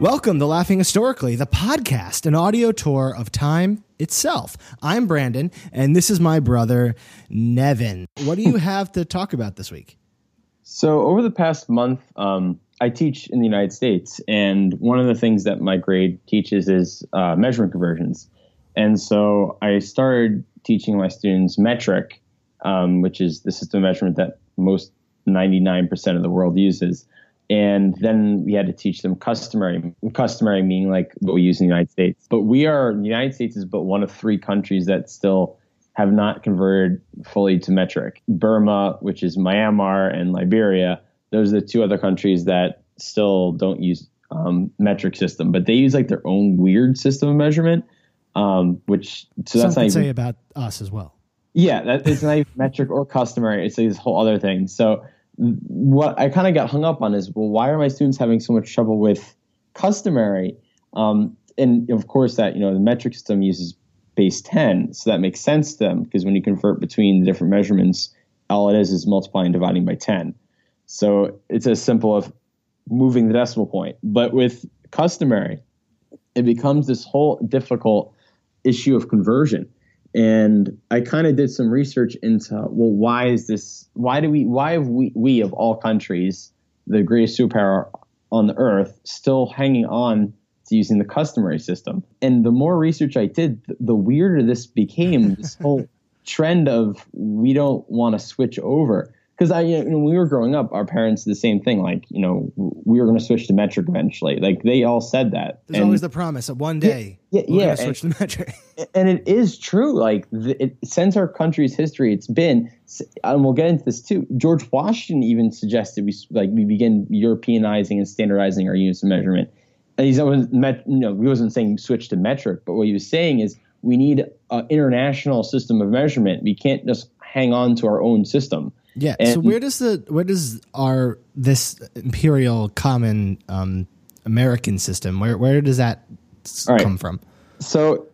Welcome to Laughing Historically, the podcast, an audio tour of time itself. I'm Brandon, and this is my brother, Nevin. What do you have to talk about this week? So over the past month, I teach in the United States, and one of the things that my grade teaches is measurement conversions. And so I started teaching my students metric, which is the system of measurement that most 99% of the world uses. And then we had to teach them customary meaning like what we use in the United States. But the United States is but one of three countries that still have not converted fully to metric. Burma, which is Myanmar, and Liberia, those are the two other countries that still don't use metric system. But they use like their own weird system of measurement, so that's something to say about us as well. Yeah, it's not even metric or customary. It's like this whole other thing. So what I kind of got hung up on is, well, why are my students having so much trouble with customary? And of course that, the metric system uses base 10. So that makes sense to them because when you convert between the different measurements, all it is multiplying and dividing by 10. So it's as simple as moving the decimal point. But with customary, it becomes this whole difficult issue of conversion. And I kind of did some research into, well, why is this? Why have we of all countries, the greatest superpower on the earth, still hanging on to using the customary system? And the more research I did, the weirder this became. This whole trend of we don't want to switch over, because when we were growing up, our parents did the same thing. Like we were going to switch to metric eventually. Like they all said that. There's always the promise of one day. Yeah, switch to metric. And it is true. Like since our country's history, it's been, and we'll get into this too, George Washington even suggested we begin Europeanizing and standardizing our units of measurement. And he wasn't saying switch to metric, but what he was saying is we need an international system of measurement. We can't just hang on to our own system. Yeah. And so where does this imperial common American system, where does that come from? So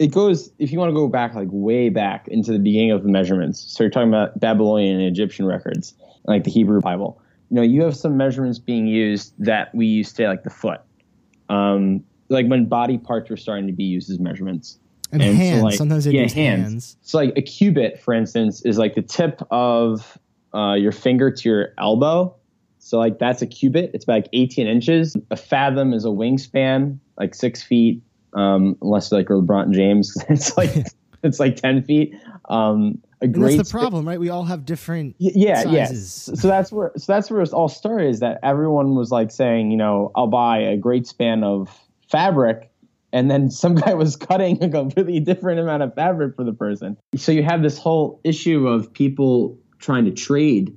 it goes, if you want to go back, like way back into the beginning of the measurements. So you're talking about Babylonian and Egyptian records, like the Hebrew Bible. You have some measurements being used that we use today, like the foot. Like when body parts were starting to be used as measurements. And hands, so sometimes they use hands. So like a cubit, for instance, is like the tip of your finger to your elbow. So like that's a cubit. It's about like 18 inches. A fathom is a wingspan, like 6 feet. Unless like LeBron James, it's like 10 feet. That's the problem, right? We all have different sizes. Yeah. So that's where it all started, is that everyone was like saying, I'll buy a great span of fabric, and then some guy was cutting a completely different amount of fabric for the person. So you have this whole issue of people trying to trade,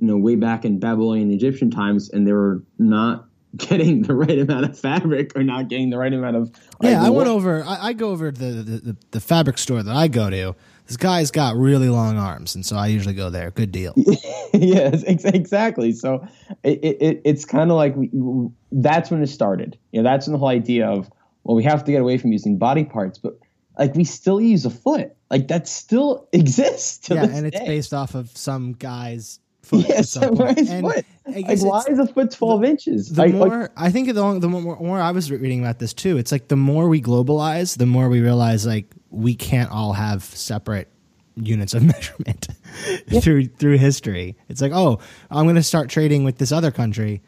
way back in Babylonian Egyptian times, and they were not getting the right amount of fabric or not getting the right amount of... I go over to the fabric store that I go to. This guy's got really long arms, and so I usually go there. Good deal. Yes, exactly. So it's kind of like that's when it started. That's when the whole idea of, well, we have to get away from using body parts, but like we still use a foot. Like that still exists to this day. It's based off of some guy's foot. Yes, some guy's foot. Like, why is a foot 12 inches? I think the more I was reading about this too, it's like the more we globalize, the more we realize like we can't all have separate units of measurement through history. It's like, oh, I'm going to start trading with this other country.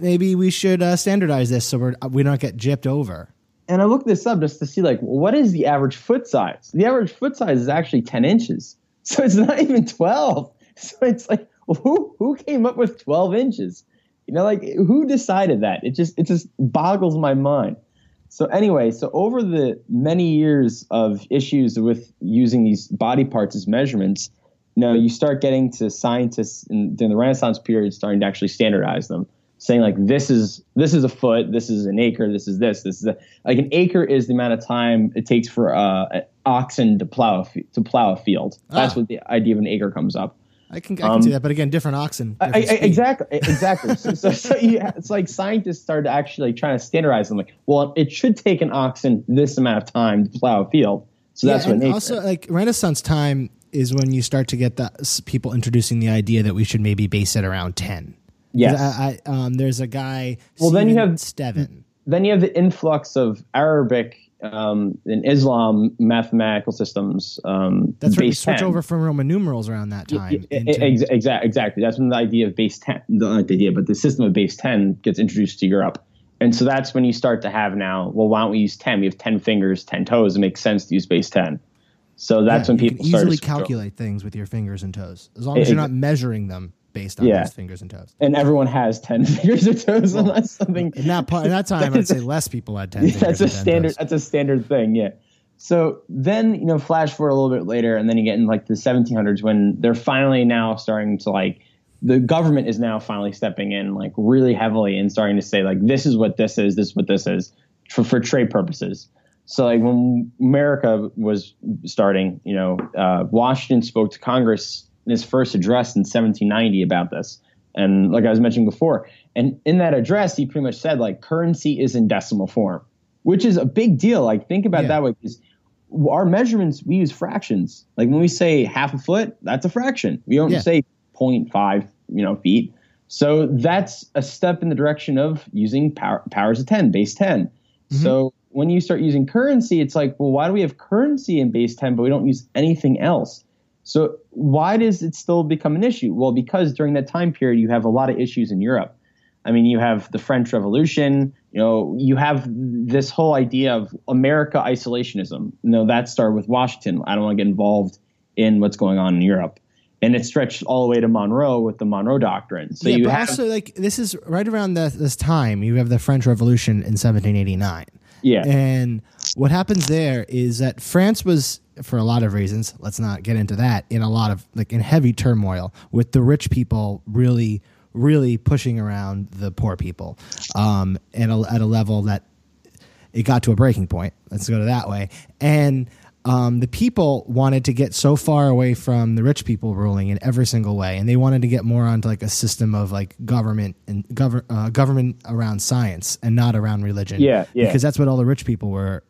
Maybe we should standardize this so we don't get gypped over. And I looked this up just to see, what is the average foot size? The average foot size is actually 10 inches. So it's not even 12. So it's like, who came up with 12 inches? Who decided that? It just boggles my mind. So anyway, so over the many years of issues with using these body parts as measurements, you start getting to scientists during the Renaissance period starting to actually standardize them, saying like this is a foot, this is an acre, this is like an acre is the amount of time it takes for an oxen to plow a field. That's what the idea of an acre comes up. I can see that, but again, different oxen. Exactly. So it's like scientists started actually trying to standardize them. Like, well, it should take an oxen this amount of time to plow a field. So that's what an acre is. Also, like Renaissance time is when you start to get the people introducing the idea that we should maybe base it around 10. Yes. There's a guy, well, Stevin, then you have Stevin. Then you have the influx of Arabic and Islam mathematical systems. That's right. We switch over from Roman numerals around that time. Exactly. That's when the idea of base 10, not the idea, but the system of base 10 gets introduced to Europe. And so that's when you start to have now, well, why don't we use 10? We have 10 fingers, 10 toes. It makes sense to use base 10. So that's when people start to easily calculate things with your fingers and toes, as long as you're not measuring them based on those fingers and toes. And everyone has 10 fingers and toes, unless something. In that time, I'd say less people had 10 fingers and toes. That's a standard thing, yeah. So then, flash forward a little bit later, and then you get in like the 1700s when they're finally now starting to the government is now finally stepping in really heavily and starting to say this is what this is, for trade purposes. So when America was starting, Washington spoke to Congress in his first address in 1790 about this. And I was mentioning before, and in that address, he pretty much said currency is in decimal form, which is a big deal. Think about it that way, because our measurements, we use fractions. When we say half a foot, that's a fraction. We don't say 0.5, feet. So that's a step in the direction of using powers of 10, base 10. Mm-hmm. So when you start using currency, it's well, why do we have currency in base 10, but we don't use anything else? So why does it still become an issue? Well, because during that time period, you have a lot of issues in Europe. I mean, you have the French Revolution, you have this whole idea of America isolationism. That started with Washington. I don't want to get involved in what's going on in Europe. And it stretched all the way to Monroe with the Monroe Doctrine. So you have also this is right around this time. You have the French Revolution in 1789. Yeah. And what happens there is that France was, for a lot of reasons, let's not get into that, in a lot of in heavy turmoil, with the rich people really, really pushing around the poor people at a level that it got to a breaking point. Let's go to that way. And the people wanted to get so far away from the rich people ruling in every single way, and they wanted to get more onto a system of government and government around science and not around religion. Yeah. Because that's what all the rich people were,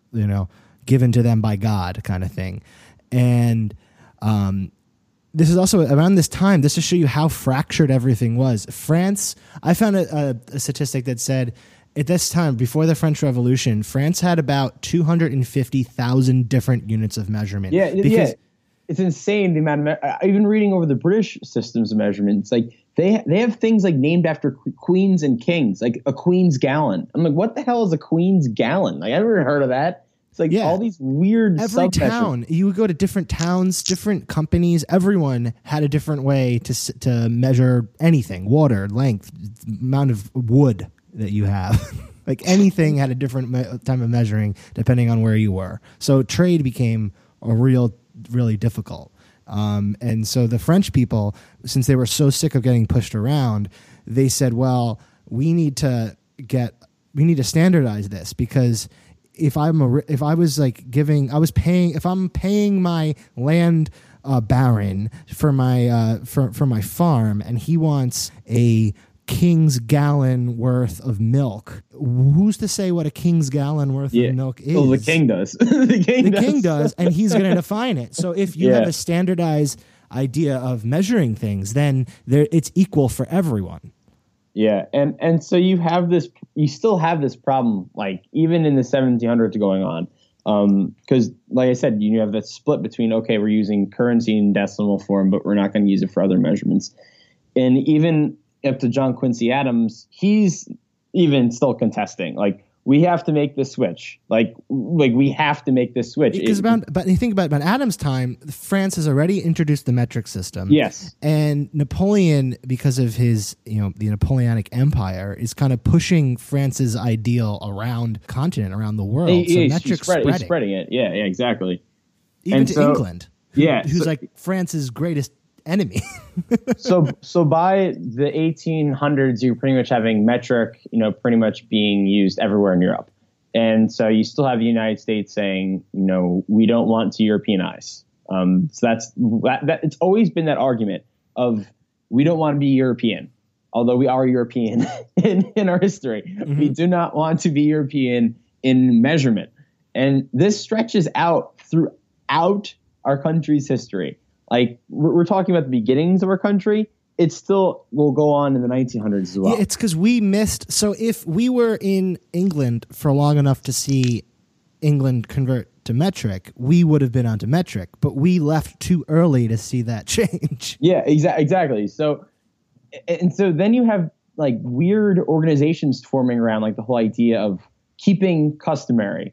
given to them by God, kind of thing. And this is also around this time. This to show you how fractured everything was. France, I found a statistic that said, at this time, before the French Revolution, France had about 250,000 different units of measurement. Yeah, it's insane the amount of. I've been reading over the British systems of measurements. They have things named after queens and kings, like a queen's gallon. I'm what the hell is a queen's gallon? I've never heard of that. It's all these weird stuff. Every town, you would go to different towns, different companies. Everyone had a different way to measure anything: water, length, amount of wood that you have. Anything had a different time of measuring depending on where you were. So trade became really difficult. And so the French people, since they were so sick of getting pushed around, they said, well, we need to standardize this, because if I'm paying my land baron for my farm, and he wants a king's gallon worth of milk, who's to say what a king's gallon worth of milk is? Well, the king does. the king does, and he's going to define it. So if you have a standardized idea of measuring things, then it's equal for everyone. Yeah, and so you have this. You still have this problem, even in the 1700s, going on, because, like I said, you have that split between we're using currency in decimal form, but we're not going to use it for other measurements, and even up to John Quincy Adams, he's even still contesting. We have to make this switch. We have to make this switch. But you think about Adams' time, France has already introduced the metric system. Yes. And Napoleon, because of his, the Napoleonic Empire, is kind of pushing France's ideal around the continent, around the world. Metric's spreading it. Yeah, exactly. Even England, who's France's greatest enemy. so by the 1800s, you're pretty much having metric, pretty much being used everywhere in Europe. And so you still have the United States saying, we don't want to Europeanize. So that it's always been that argument of, we don't want to be European, although we are European in our history. Mm-hmm. We do not want to be European in measurement. And this stretches out throughout our country's history. We're talking about the beginnings of our country it still will go on in the 1900s as well. Yeah, it's because we missed. So if we were in England for long enough to see England convert to metric, we would have been onto metric, but we left too early to see that change. Yeah, exactly. So, and so then you have like weird organizations forming around like the whole idea of keeping customary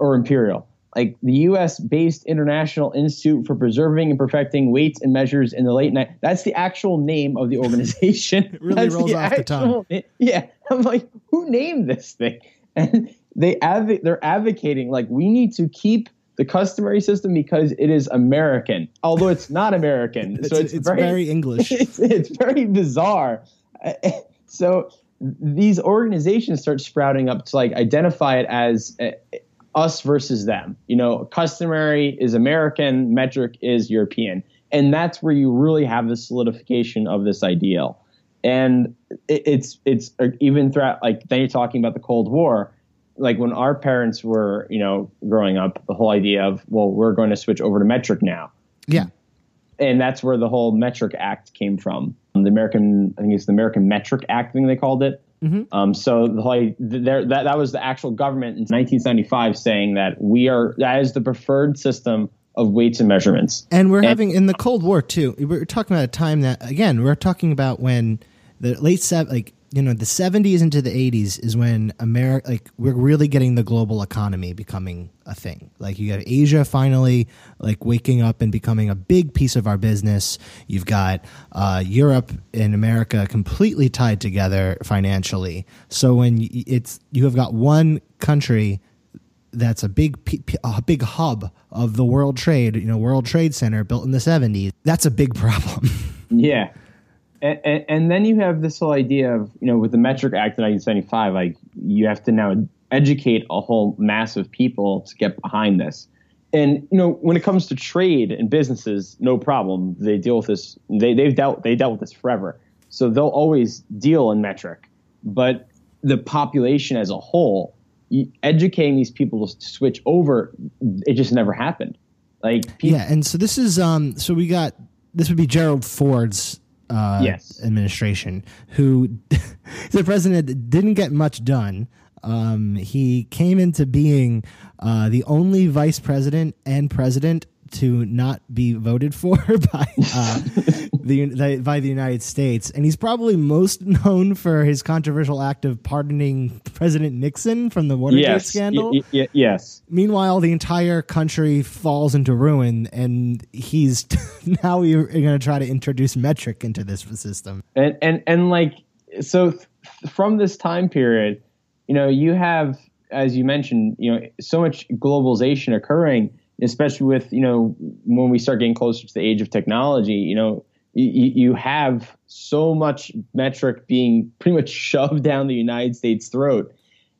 or imperial, like the U.S. based International Institute for Preserving and Perfecting Weights and Measures in the late 90s. That's the actual name of the organization. It really rolls off the tongue. Yeah. I'm like, who named this thing? And they're advocating like we need to keep the customary system because it is American, although it's not American. So it's very English. It's very bizarre. So these organizations start sprouting up to like identify it as us versus them. You know, customary is American, metric is European. And that's where you really have the solidification of this ideal. And it's even throughout, like then you're talking about the Cold War. Like when our parents were, you know, growing up, the whole idea of, well, we're going to switch over to metric now. Yeah. And that's where the whole Metric Act came from. The American, I think it's the American Metric Act thing they called it. Mm-hmm. So the whole, that was the actual government in 1975 saying that that is the preferred system of weights and measurements. And we're having in the Cold War too. We're talking about a time that, again, we're talking about when the the 70s into the 80s is when America, like, we're really getting the global economy becoming a thing. Like, you have Asia finally, like, waking up and becoming a big piece of our business. You've got Europe and America completely tied together financially. So when you have got one country that's a big hub of the world trade, you know, World Trade Center built in the 70s, that's a big problem. Yeah. And then you have this whole idea of, you know, with the Metric Act in 1975, like you have to now educate a whole mass of people to get behind this. And, you know, when it comes to trade and businesses, no problem. They deal with this. They dealt with this forever. So they'll always deal in metric. But the population as a whole, educating these people to switch over, it just never happened. Like, yeah. And so this is this would be Gerald Ford's administration, who the president didn't get much done. He came into being the only vice president and president to not be voted for by the United States, and he's probably most known for his controversial act of pardoning President Nixon from the Watergate scandal. Yes. Meanwhile, the entire country falls into ruin, and he's now you're going to try to introduce metric into this system. And like so, from this time period, you know, you have, as you mentioned, you know, so much globalization occurring. Especially with, you know, when we start getting closer to the age of technology, you know, you have so much metric being pretty much shoved down the United States throat.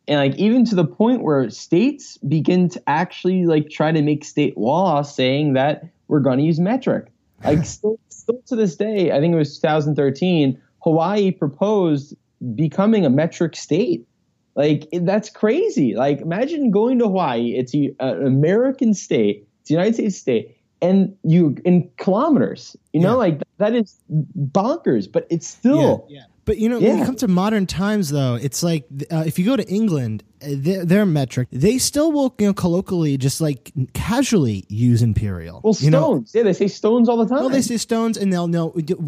And like even to the point where states begin to actually like try to make state law saying that we're going to use metric. Like still to this day, I think it was 2013, Hawaii proposed becoming a metric state. Like, that's crazy. Like, imagine going to Hawaii. It's an American state. It's a United States state. And you in kilometers, you know, like that is bonkers, but it's still. Yeah. But, you know, when it comes to modern times, though, it's like if you go to England, their metric, they still will, you know, colloquially just like casually use imperial. Well, stones. You know? Yeah, they say stones all the time. Well, they say stones and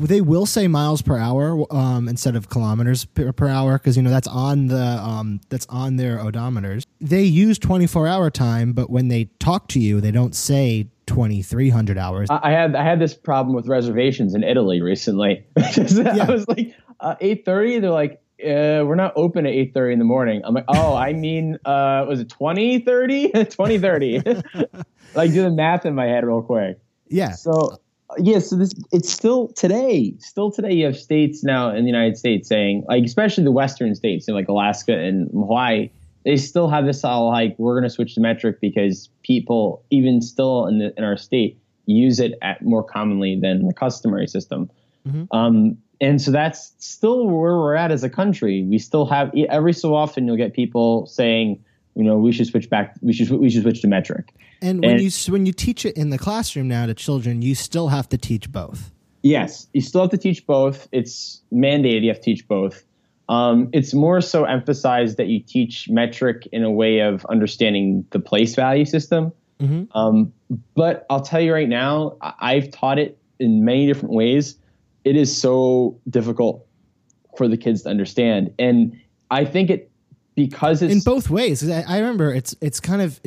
they will say miles per hour instead of kilometers per hour because, you know, that's on the that's on their odometers. They use 24-hour time, but when they talk to you, they don't say 2,300 hours. I had this problem with reservations in Italy recently. I was like 8:30. They're like, we're not open at 8:30 in the morning. I'm like, oh, I mean, was it 20:30? 20:30. Like, do the math in my head real quick. Yeah. So it's still today you have states now in the United States saying, like, especially the western states in like Alaska and Hawaii, they still have this all like, we're going to switch to metric because people, even still in our state, use it at more commonly than the customary system. Mm-hmm. And so that's still where we're at as a country. We still have, every so often you'll get people saying, you know, we should switch back. We should switch to metric. And when you teach it in the classroom now to children, you still have to teach both. Yes, you still have to teach both. It's mandated you have to teach both. It's more so emphasized that you teach metric in a way of understanding the place value system. Mm-hmm. But I'll tell you right now, I've taught it in many different ways. It is so difficult for the kids to understand. And I think it, because it's in both ways. I remember it's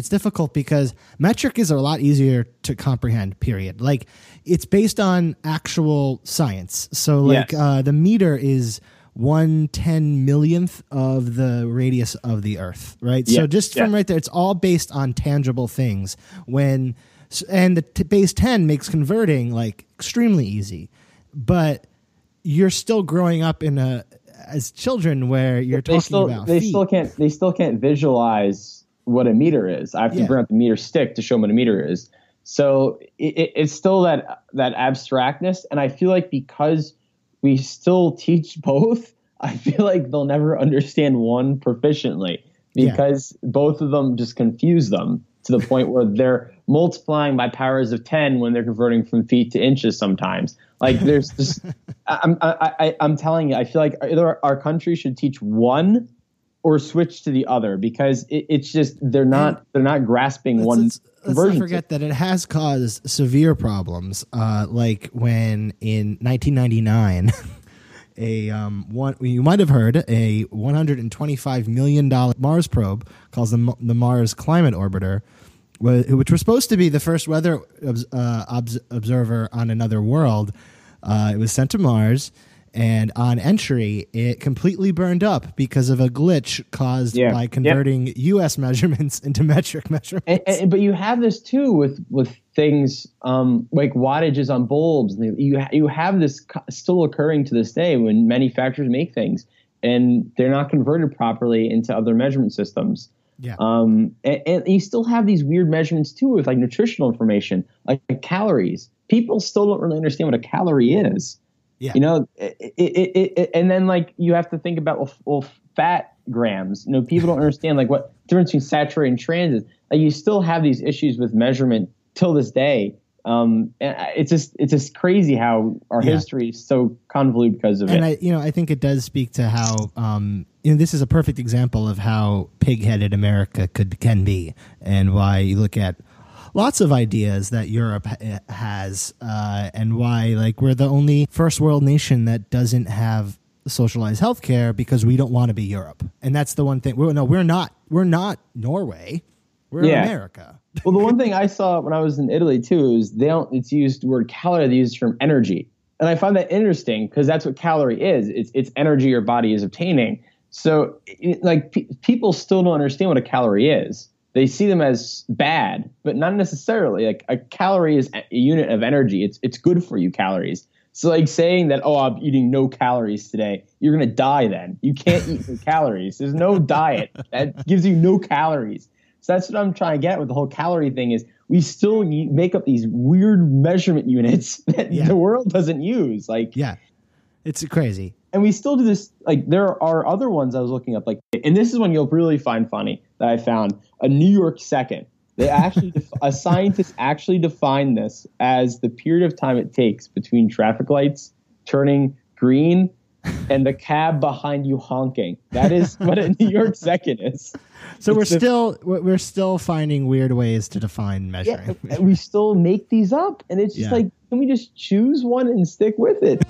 difficult because metric is a lot easier to comprehend, period. Like, it's based on actual science. So like, yes, the meter is 1/10 millionth of the radius of the Earth, right? Yeah. So just from right there, it's all based on tangible things. And the base 10 makes converting like extremely easy, but you're still growing up as children where you're they still can't visualize what a meter is. I have to bring up the meter stick to show them what a meter is. So it's still that abstractness. And I feel like because we still teach both, I feel like they'll never understand one proficiently because both of them just confuse them to the point where they're multiplying by powers of 10 when they're converting from feet to inches sometimes. Like, there's just, I'm telling you, I feel like either our country should teach one or switch to the other, because it's just, they're not grasping one. Let's not forget that it has caused severe problems. Like when in 1999, you might have heard, a $125 million Mars probe called the Mars Climate Orbiter, which was supposed to be the first weather observer on another world. It was sent to Mars, and on entry, it completely burned up because of a glitch caused by converting U.S. measurements into metric measurements. But you have this too with things like wattages on bulbs. You have this still occurring to this day when manufacturers make things and they're not converted properly into other measurement systems. Yeah. And you still have these weird measurements too with like nutritional information, like calories. People still don't really understand what a calorie is. Yeah. You know, and then like you have to think about fat grams. You know, people don't understand like what difference between saturated and trans is. Like, you still have these issues with measurement till this day. And it's just crazy how our history is so convoluted because of it. And I think it does speak to how this is a perfect example of how pig-headed America can be, and why you look at lots of ideas that Europe has, and why like we're the only first world nation that doesn't have socialized healthcare, because we don't want to be Europe. And that's the one thing. We're not Norway. We're America. Well, the one thing I saw when I was in Italy too is it's used the word calorie, they use the term energy. And I find that interesting because that's what calorie is. It's energy your body is obtaining. So like people still don't understand what a calorie is. They see them as bad, but not necessarily. Like, a calorie is a unit of energy. It's good for you, calories. So like saying that, oh, I'm eating no calories today, you're going to die then. You can't eat no calories. There's no diet that gives you no calories. So that's what I'm trying to get with the whole calorie thing is we still make up these weird measurement units that the world doesn't use. Like, yeah, it's crazy. And we still do this. Like, there are other ones I was looking up, like, and this is one you'll really find funny that I found, a New York second. They actually, a scientist actually defined this as the period of time it takes between traffic lights turning green and the cab behind you honking. That is what a New York second is. So we're still finding weird ways to define measuring. Yeah, we still make these up, and it's just like, can we just choose one and stick with it?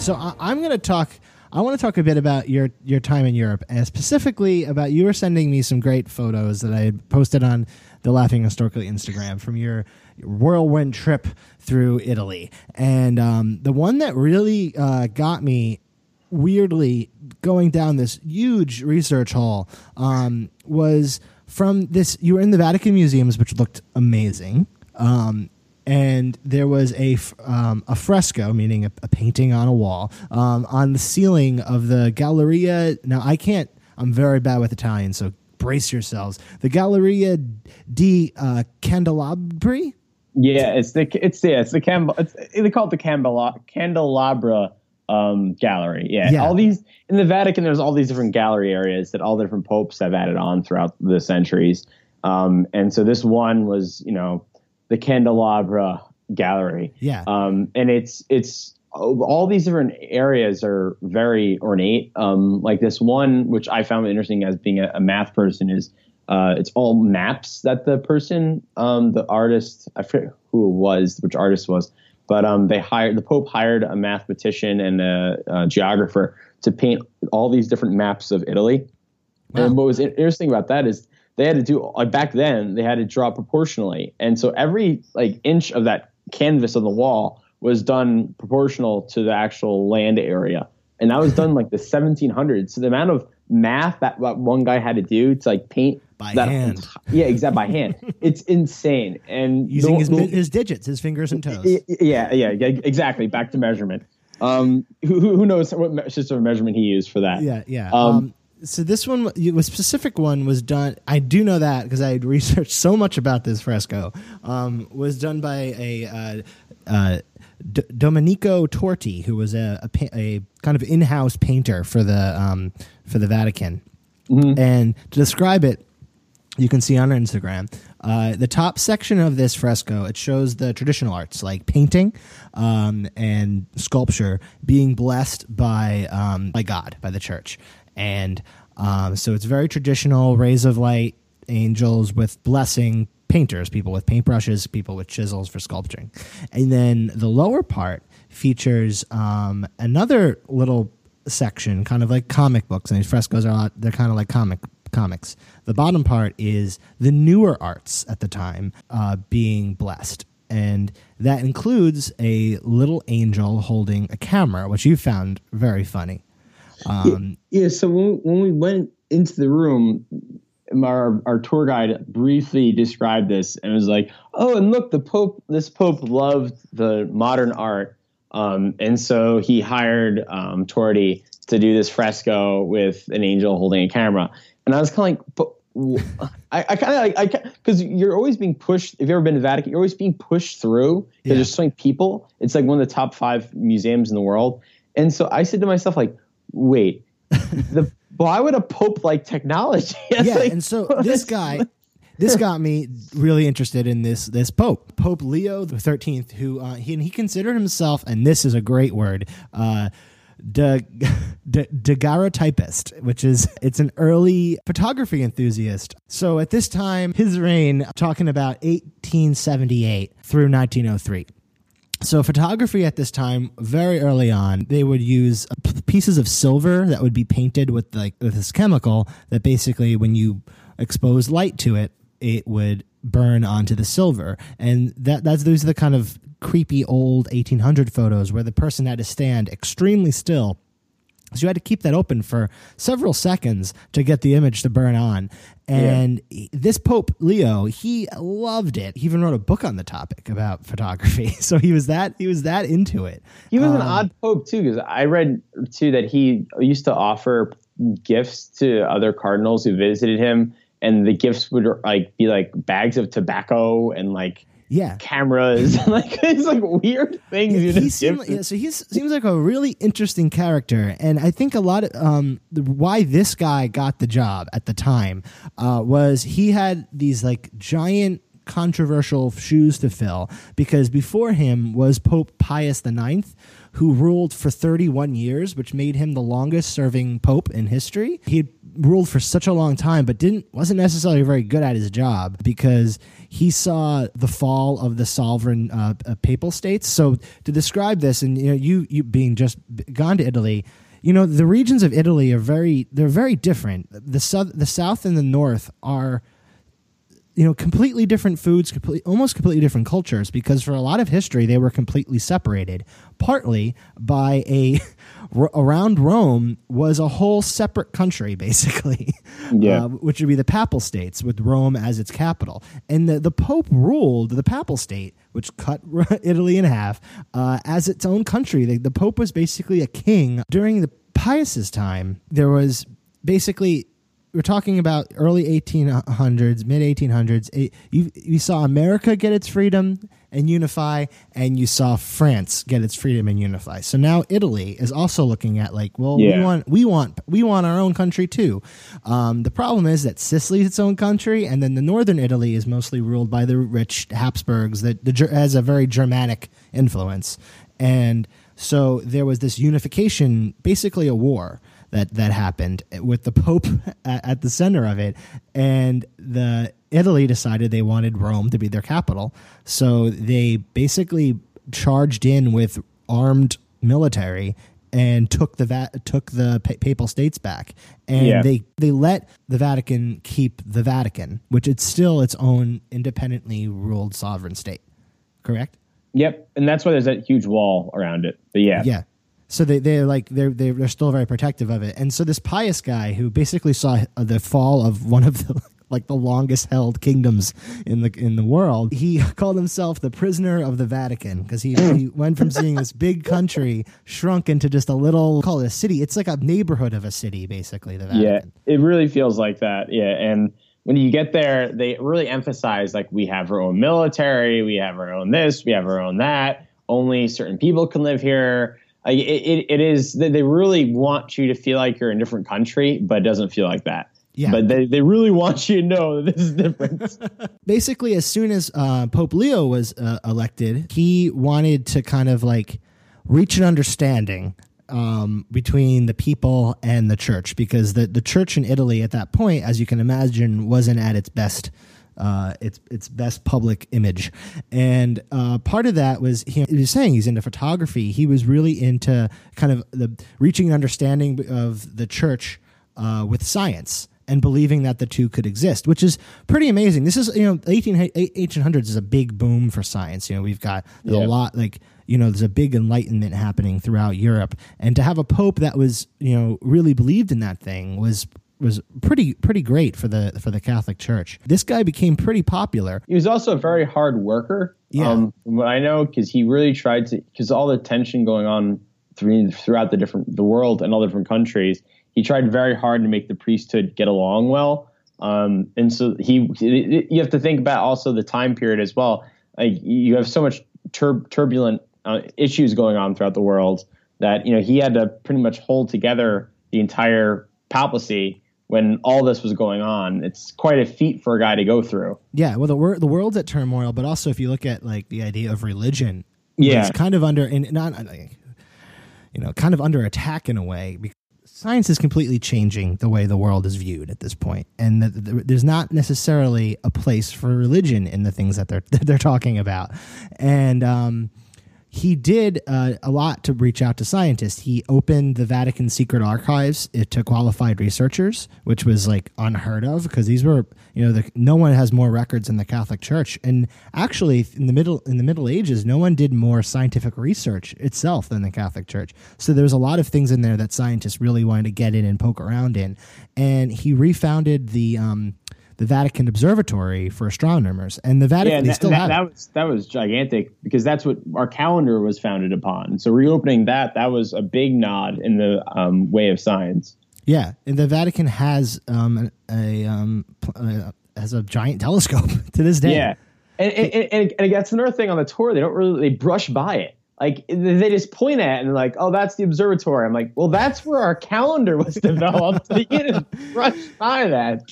So I want to talk a bit about your time in Europe, and specifically about, you were sending me some great photos that I had posted on the Laughing Historically Instagram from your whirlwind trip through Italy. And the one that really got me, weirdly, going down this huge research hole was from this. You were in the Vatican museums, which looked amazing. And there was a fresco, meaning a painting on a wall, on the ceiling of the Galleria. Now, I'm very bad with Italian, so brace yourselves. The Galleria di Candelabri? Yeah, it's the Candelabra gallery. Yeah. All these in the Vatican, there's all these different gallery areas that all the different popes have added on throughout the centuries. And so this one was, you know, the Candelabra gallery. Yeah. And it's all these different areas are very ornate. Like this one, which I found interesting as being a math person, is it's all maps that the person, the artist, I forget who it was, which artist was, but the Pope hired a mathematician and a geographer to paint all these different maps of Italy. Wow. And what was interesting about that is they had to do, like back then, they had to draw proportionally. And so every like inch of that canvas on the wall was done proportional to the actual land area. And that was done like the 1700s. So the amount of math that one guy had to do to like paint by that hand. Yeah, exactly. By hand. It's insane. And using his digits, his fingers and toes. Yeah, exactly. Back to measurement. Who knows what system of measurement he used for that? Yeah. So this one, the specific one was done, I do know that because I had researched so much about this fresco, was done by Domenico Tordi, who was a kind of in-house painter for the Vatican. Mm-hmm. And to describe it, you can see on Instagram, the top section of this fresco, it shows the traditional arts like painting and sculpture being blessed by God, by the church. And so it's very traditional, rays of light, angels with blessing, painters, people with paintbrushes, people with chisels for sculpturing. And then the lower part features another little section, kind of like comic books. And these frescoes are they're kind of like comics. The bottom part is the newer arts at the time being blessed. And that includes a little angel holding a camera, which you found very funny. So when we went into the room, our tour guide briefly described this and was like, oh, and look, this Pope loved the modern art. And so he hired Tordi to do this fresco with an angel holding a camera. And I was kind of like, but because you're always being pushed. If you've ever been to the Vatican, you're always being pushed through. There's so many people. It's like one of the top 5 museums in the world. And so I said to myself, like, wait, why would a pope like technology? And so this guy, this got me really interested in this pope, Pope Leo XIII, who he considered himself, and this is a great word, daguerreotypist, which is an early photography enthusiast. So at this time, his reign, talking about 1878 through 1903. So photography at this time, very early on, they would use pieces of silver that would be painted with this chemical that basically when you expose light to it, it would burn onto the silver. And those are the kind of creepy old 1800 photos where the person had to stand extremely still. So you had to keep that open for several seconds to get the image to burn on. And this Pope Leo, he loved it. He even wrote a book on the topic about photography. So he was that into it. He was an odd pope too, because I read too that he used to offer gifts to other cardinals who visited him, and the gifts would like be like bags of tobacco and like cameras, like it's like weird things. So he seems like a really interesting character, and I think a lot of why this guy got the job at the time was he had these like giant controversial shoes to fill, because before him was Pope Pius IX, who ruled for 31 years, which made him the longest serving pope in history. He had ruled for such a long time, but wasn't necessarily very good at his job, because he saw the fall of the sovereign papal states. So to describe this, and you being just gone to Italy, the regions of Italy are very different. The south and the north are completely different foods, almost completely different cultures, because for a lot of history, they were completely separated, partly by around Rome was a whole separate country, basically, which would be the Papal States, with Rome as its capital. And the Pope ruled the Papal State, which cut Italy in half, as its own country. The Pope was basically a king. During the Pius's time, there was basically we're talking about early 1800s, mid 1800s. You saw America get its freedom and unify, and you saw France get its freedom and unify. So now Italy is also looking at like, well, yeah, we want our own country too. The problem is that Sicily is its own country, and then the northern Italy is mostly ruled by the rich Habsburgs that has a very Germanic influence, and so there was this unification, basically a war that happened with the Pope at the center of it, and Italy decided they wanted Rome to be their capital, so they basically charged in with armed military and took the Papal States back, and yeah, they let the Vatican keep the Vatican, which it's still its own independently ruled sovereign state. Correct? Yep, and that's why there's that huge wall around it. But yeah, yeah. So they're still very protective of it, and so this pious guy who basically saw the fall of one of the like the longest held kingdoms in the world, he called himself the prisoner of the Vatican because he went from seeing this big country shrunk into just a little, call it a city. It's like a neighborhood of a city, basically. The Vatican. Yeah, it really feels like that. Yeah, and when you get there, they really emphasize like we have our own military, we have our own this, we have our own that. Only certain people can live here. It is, they really want you to feel like you're in a different country, but it doesn't feel like that. Yeah. But they really want you to know that this is different. Basically, as soon as Pope Leo was elected, he wanted to kind of like reach an understanding between the people and the church, because the church in Italy at that point, as you can imagine, wasn't at its best. Its best public image, and part of that was he was saying he's into photography. He was really into kind of the reaching an understanding of the church with science and believing that the two could exist, which is pretty amazing. This is 1800s is a big boom for science. You know, we've got a lot like, you know, there's a big enlightenment happening throughout Europe, and to have a pope that was, you know, really believed in that thing was pretty great for the Catholic Church. This guy became pretty popular. He was also a very hard worker. Yeah, what I know, because he really tried to, because all the tension going on throughout the world and all the different countries, he tried very hard to make the priesthood get along well. And so you have to think about also the time period as well. Like you have so much turbulent issues going on throughout the world that, you know, he had to pretty much hold together the entire papacy when all this was going on. It's quite a feat for a guy to go through. Yeah, well, the world's at turmoil, but also if you look at like the idea of religion, yeah, it's kind of under attack in a way, because science is completely changing the way the world is viewed at this point, and there's not necessarily a place for religion in the things that they're talking about, and he did a lot to reach out to scientists. He opened the Vatican secret archives to qualified researchers, which was like unheard of, because these were, you know, no one has more records in the Catholic Church. And actually, in the Middle Ages, no one did more scientific research itself than the Catholic Church. So there was a lot of things in there that scientists really wanted to get in and poke around in. And he refounded the Vatican Observatory for astronomers, and the Vatican, they still have that was gigantic, because that's what our calendar was founded upon. So reopening that was a big nod in the way of science. Yeah, and the Vatican has a giant telescope to this day. Yeah, and that's another thing on the tour. They don't really brush by it. Like, they just point at it and they're like, oh, that's the observatory. I'm like, well, that's where our calendar was developed. They didn't brush by that.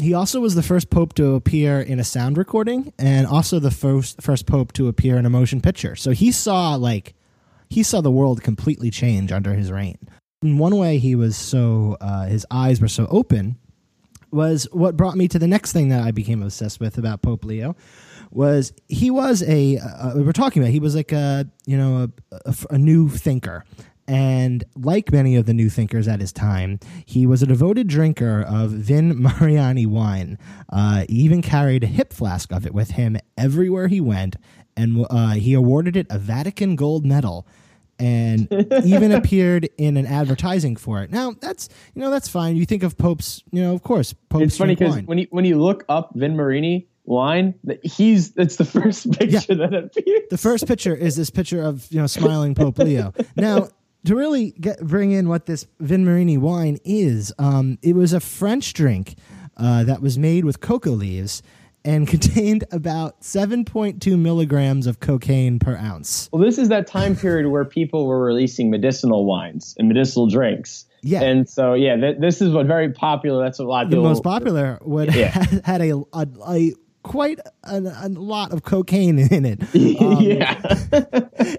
He also was the first pope to appear in a sound recording, and also the first pope to appear in a motion picture. So he saw the world completely change under his reign. In one way, he was so his eyes were so open, was what brought me to the next thing that I became obsessed with about Pope Leo. Was he was a we're talking about, he was like a, you know, a new thinker. And like many of the new thinkers at his time, he was a devoted drinker of Vin Mariani wine. He even carried a hip flask of it with him everywhere he went, and he awarded it a Vatican gold medal, and even appeared in an advertising for it. Now, that's fine. You think of popes, you know, of course, popes. It's funny because when you look up Vin Mariani wine, that's the first picture that appears. The first picture is this picture of, you know, smiling Pope Leo. Now, to really bring in what this Vin Mariani wine is, it was a French drink that was made with coca leaves and contained about 7.2 milligrams of cocaine per ounce. Well, this is that time period where people were releasing medicinal wines and medicinal drinks. Yeah. And so, yeah, this is what very popular. That's what a lot of people. The most popular would had a quite a lot of cocaine in it. Yeah.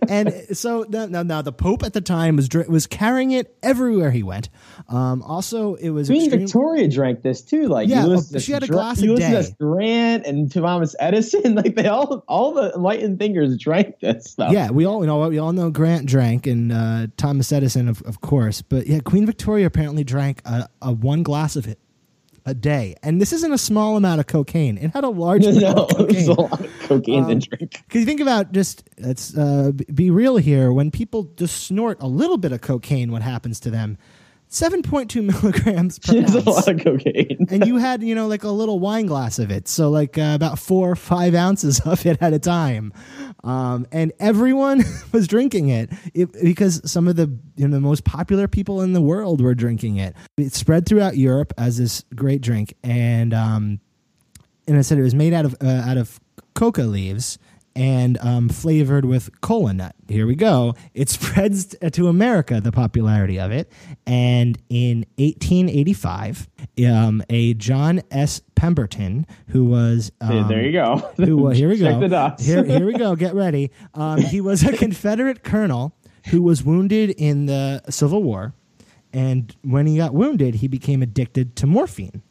And so now the Pope at the time was carrying it everywhere he went. Also, it was Queen Victoria drank this too. Like, yeah, she had a glass a day. Ulysses Grant and Thomas Edison, like they all the enlightened thinkers drank this stuff. Yeah, we all know Grant drank and Thomas Edison of course, but yeah, Queen Victoria apparently drank a one glass of it a day, and this isn't a small amount of cocaine. It had a large amount of cocaine. It was a lot of cocaine to drink. Because you think about, just let's be real here, when people just snort a little bit of cocaine, what happens to them? 7.2 milligrams per ounce. That's a lot of cocaine. And you had, like a little wine glass of it. So like about 4 or 5 ounces of it at a time. And everyone was drinking it because some of the the most popular people in the world were drinking it. It spread throughout Europe as this great drink. And I said it was made out of coca leaves and flavored with kola nut. Here we go. It spreads to America, the popularity of it. And in 1885, a John S. Pemberton, who was... there you go. Here we go. Check the dots. Here we go. Get ready. He was a Confederate colonel who was wounded in the Civil War. And when he got wounded, he became addicted to morphine.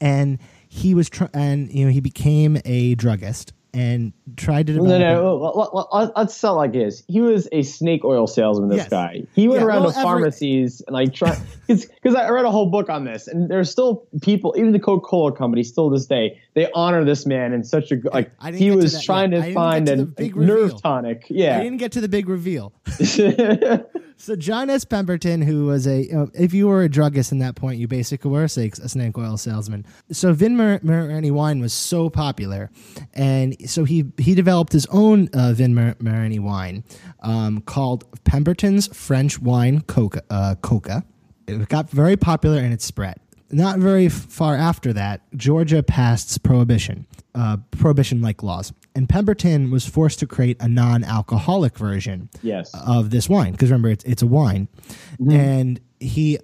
And he was... he became a druggist. And tried to develop. No, let's sell like this. He was a snake oil salesman, this guy. He went around to pharmacies and because I read a whole book on this, and there's still people, even the Coca-Cola company still to this day, they honor this man in such a he was trying to find a nerve tonic. Yeah. I didn't get to the big reveal. So John S. Pemberton, who was if you were a druggist in that point, you basically were a snake oil salesman. So Vin Mariani wine was so popular, and so he developed his own Vin Mariani wine called Pemberton's French Wine Coca. It got very popular and it spread. Not very far after that, Georgia passed prohibition-like laws. And Pemberton was forced to create a non-alcoholic version of this wine. Because remember, it's a wine. Mm-hmm. And he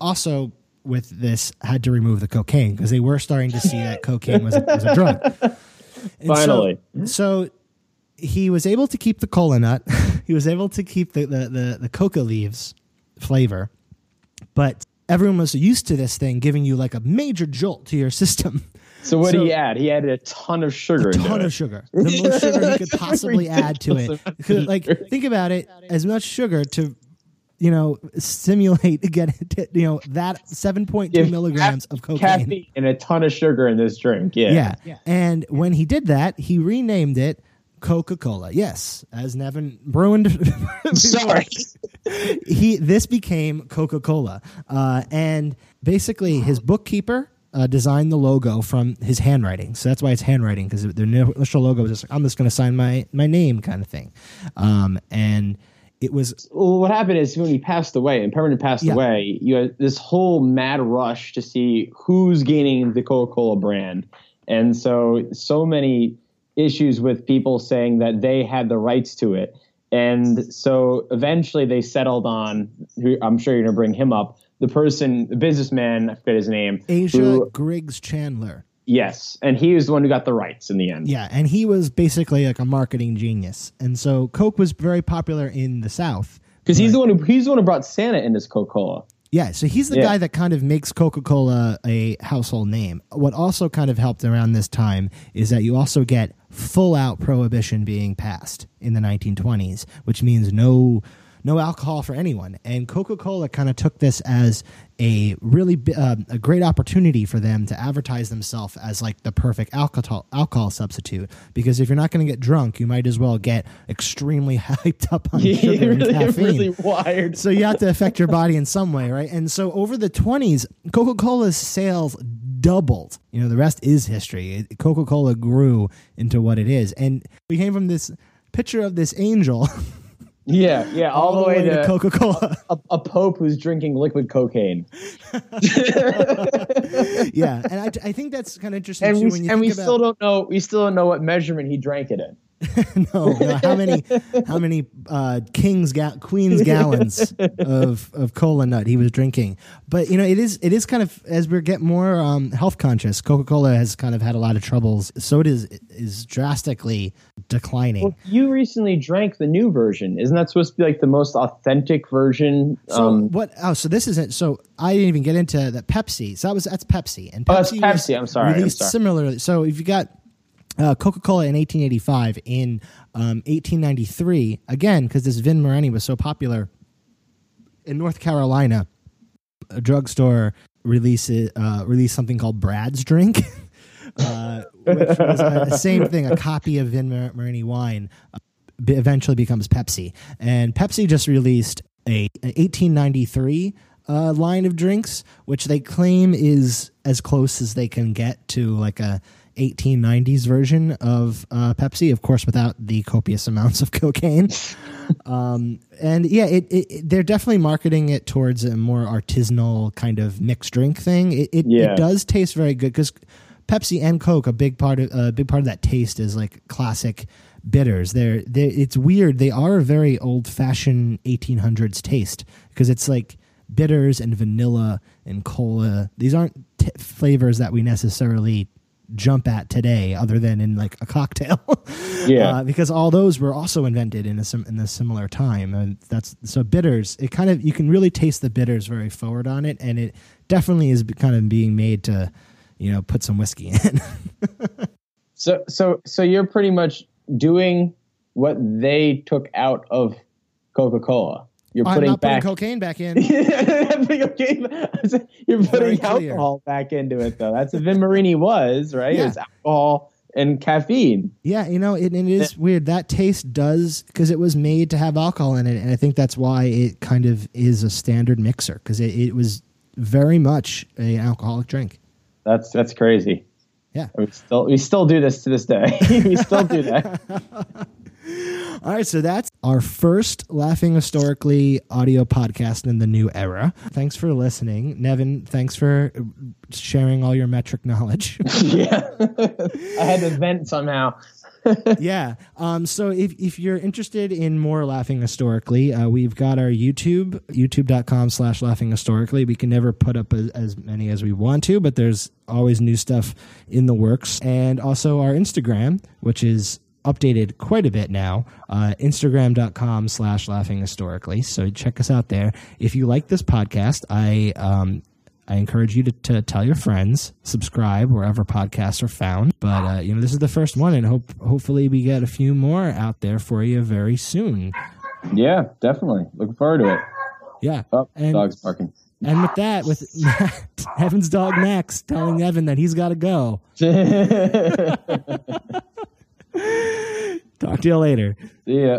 also, with this, had to remove the cocaine. Because they were starting to see that cocaine was a drug. And finally. So he was able to keep the kola nut. He was able to keep the coca leaves flavor. But everyone was used to this thing giving you like a major jolt to your system. So what did he add? He added a ton of sugar. The most sugar he could possibly add to it. Like, think about it, as much sugar to, simulate, that 7.2 milligrams of cocaine. Caffeine and a ton of sugar in this drink, yeah. And when he did that, he renamed it Coca-Cola. Yes, as Nevin Bruin. Sorry. This became Coca-Cola. And basically his bookkeeper... designed the logo from his handwriting. So that's why it's handwriting, because the initial logo was just, I'm just going to sign my name kind of thing. And it was... Well, what happened is when he passed away, and Pemberton passed away, you had this whole mad rush to see who's gaining the Coca-Cola brand. And so many issues with people saying that they had the rights to it. And so eventually they settled on, who I'm sure you're going to bring him up, the businessman, I forget his name. Griggs Chandler. Yes, and he was the one who got the rights in the end. Yeah, and he was basically like a marketing genius. And so Coke was very popular in the South. Because he's the one who brought Santa into Coca-Cola. Yeah, so he's the guy that kind of makes Coca-Cola a household name. What also kind of helped around this time is that you also get full-out prohibition being passed in the 1920s, which means no alcohol for anyone. And Coca-Cola kind of took this as a really a great opportunity for them to advertise themselves as like the perfect alcohol substitute. Because if you're not going to get drunk, you might as well get extremely hyped up on sugar and caffeine. Really wired. So you have to affect your body in some way, right? And so over the 20s, Coca-Cola's sales doubled. The rest is history. Coca-Cola grew into what it is. And we came from this picture of this angel... Yeah, all the way to Coca-Cola. A pope who's drinking liquid cocaine. Yeah, and I think that's kind of interesting too. We still don't know what measurement he drank it in. No, how many queens gallons of cola nut he was drinking. But it is kind of, as we get more health conscious, Coca-Cola has kind of had a lot of troubles. Soda is drastically declining. Well, you recently drank the new version. Isn't that supposed to be like the most authentic version? So I didn't even get into that Pepsi. So that's Pepsi. And Pepsi. Oh, that's Pepsi. I'm sorry. Similarly. So if you got Coca-Cola in 1885, in 1893, again, because this Vin Mariani was so popular in North Carolina, a drugstore released something called Brad's Drink. Which was the same thing, a copy of Vin Mariani wine, eventually becomes Pepsi. And Pepsi just released a 1893 line of drinks, which they claim is as close as they can get to like a 1890s version of Pepsi, of course, without the copious amounts of cocaine. They're definitely marketing it towards a more artisanal kind of mixed drink thing. It does taste very good, because Pepsi and Coke, a big part of that taste is like classic bitters. It's weird. They are a very old-fashioned 1800s taste, because it's like bitters and vanilla and cola. These aren't flavors that we necessarily jump at today, other than in like a cocktail. Because all those were also invented in a similar time. And so bitters, it kind of, you can really taste the bitters very forward on it, and it definitely is kind of being made to, put some whiskey in. So you're pretty much doing what they took out of Coca-Cola. I'm not putting cocaine back in. You're putting alcohol back into it, though. That's what Vin Mariani was, right? Yeah. It's alcohol and caffeine. Yeah, it is weird. That taste does, because it was made to have alcohol in it, and I think that's why it kind of is a standard mixer, because it was very much an alcoholic drink. That's crazy. Yeah. We still do this to this day. We still do that. All right, so that's our first Laughing Historically audio podcast in the new era. Thanks for listening. Nevin, thanks for sharing all your metric knowledge. Yeah. I had to vent somehow. Yeah. So if you're interested in more Laughing Historically, we've got our YouTube, youtube.com/Laughing Historically. We can never put up as many as we want to, but there's always new stuff in the works. And also our Instagram, which is updated quite a bit now, instagram.com/Laughing Historically. So check us out there. If you like this podcast, I encourage you to tell your friends, subscribe wherever podcasts are found. But this is the first one, and hopefully we get a few more out there for you very soon. Yeah, definitely. Looking forward to it. Yeah. Oh, dog's barking. And with that, Evan's dog Max telling Evan that he's got to go. Talk to you later. See ya.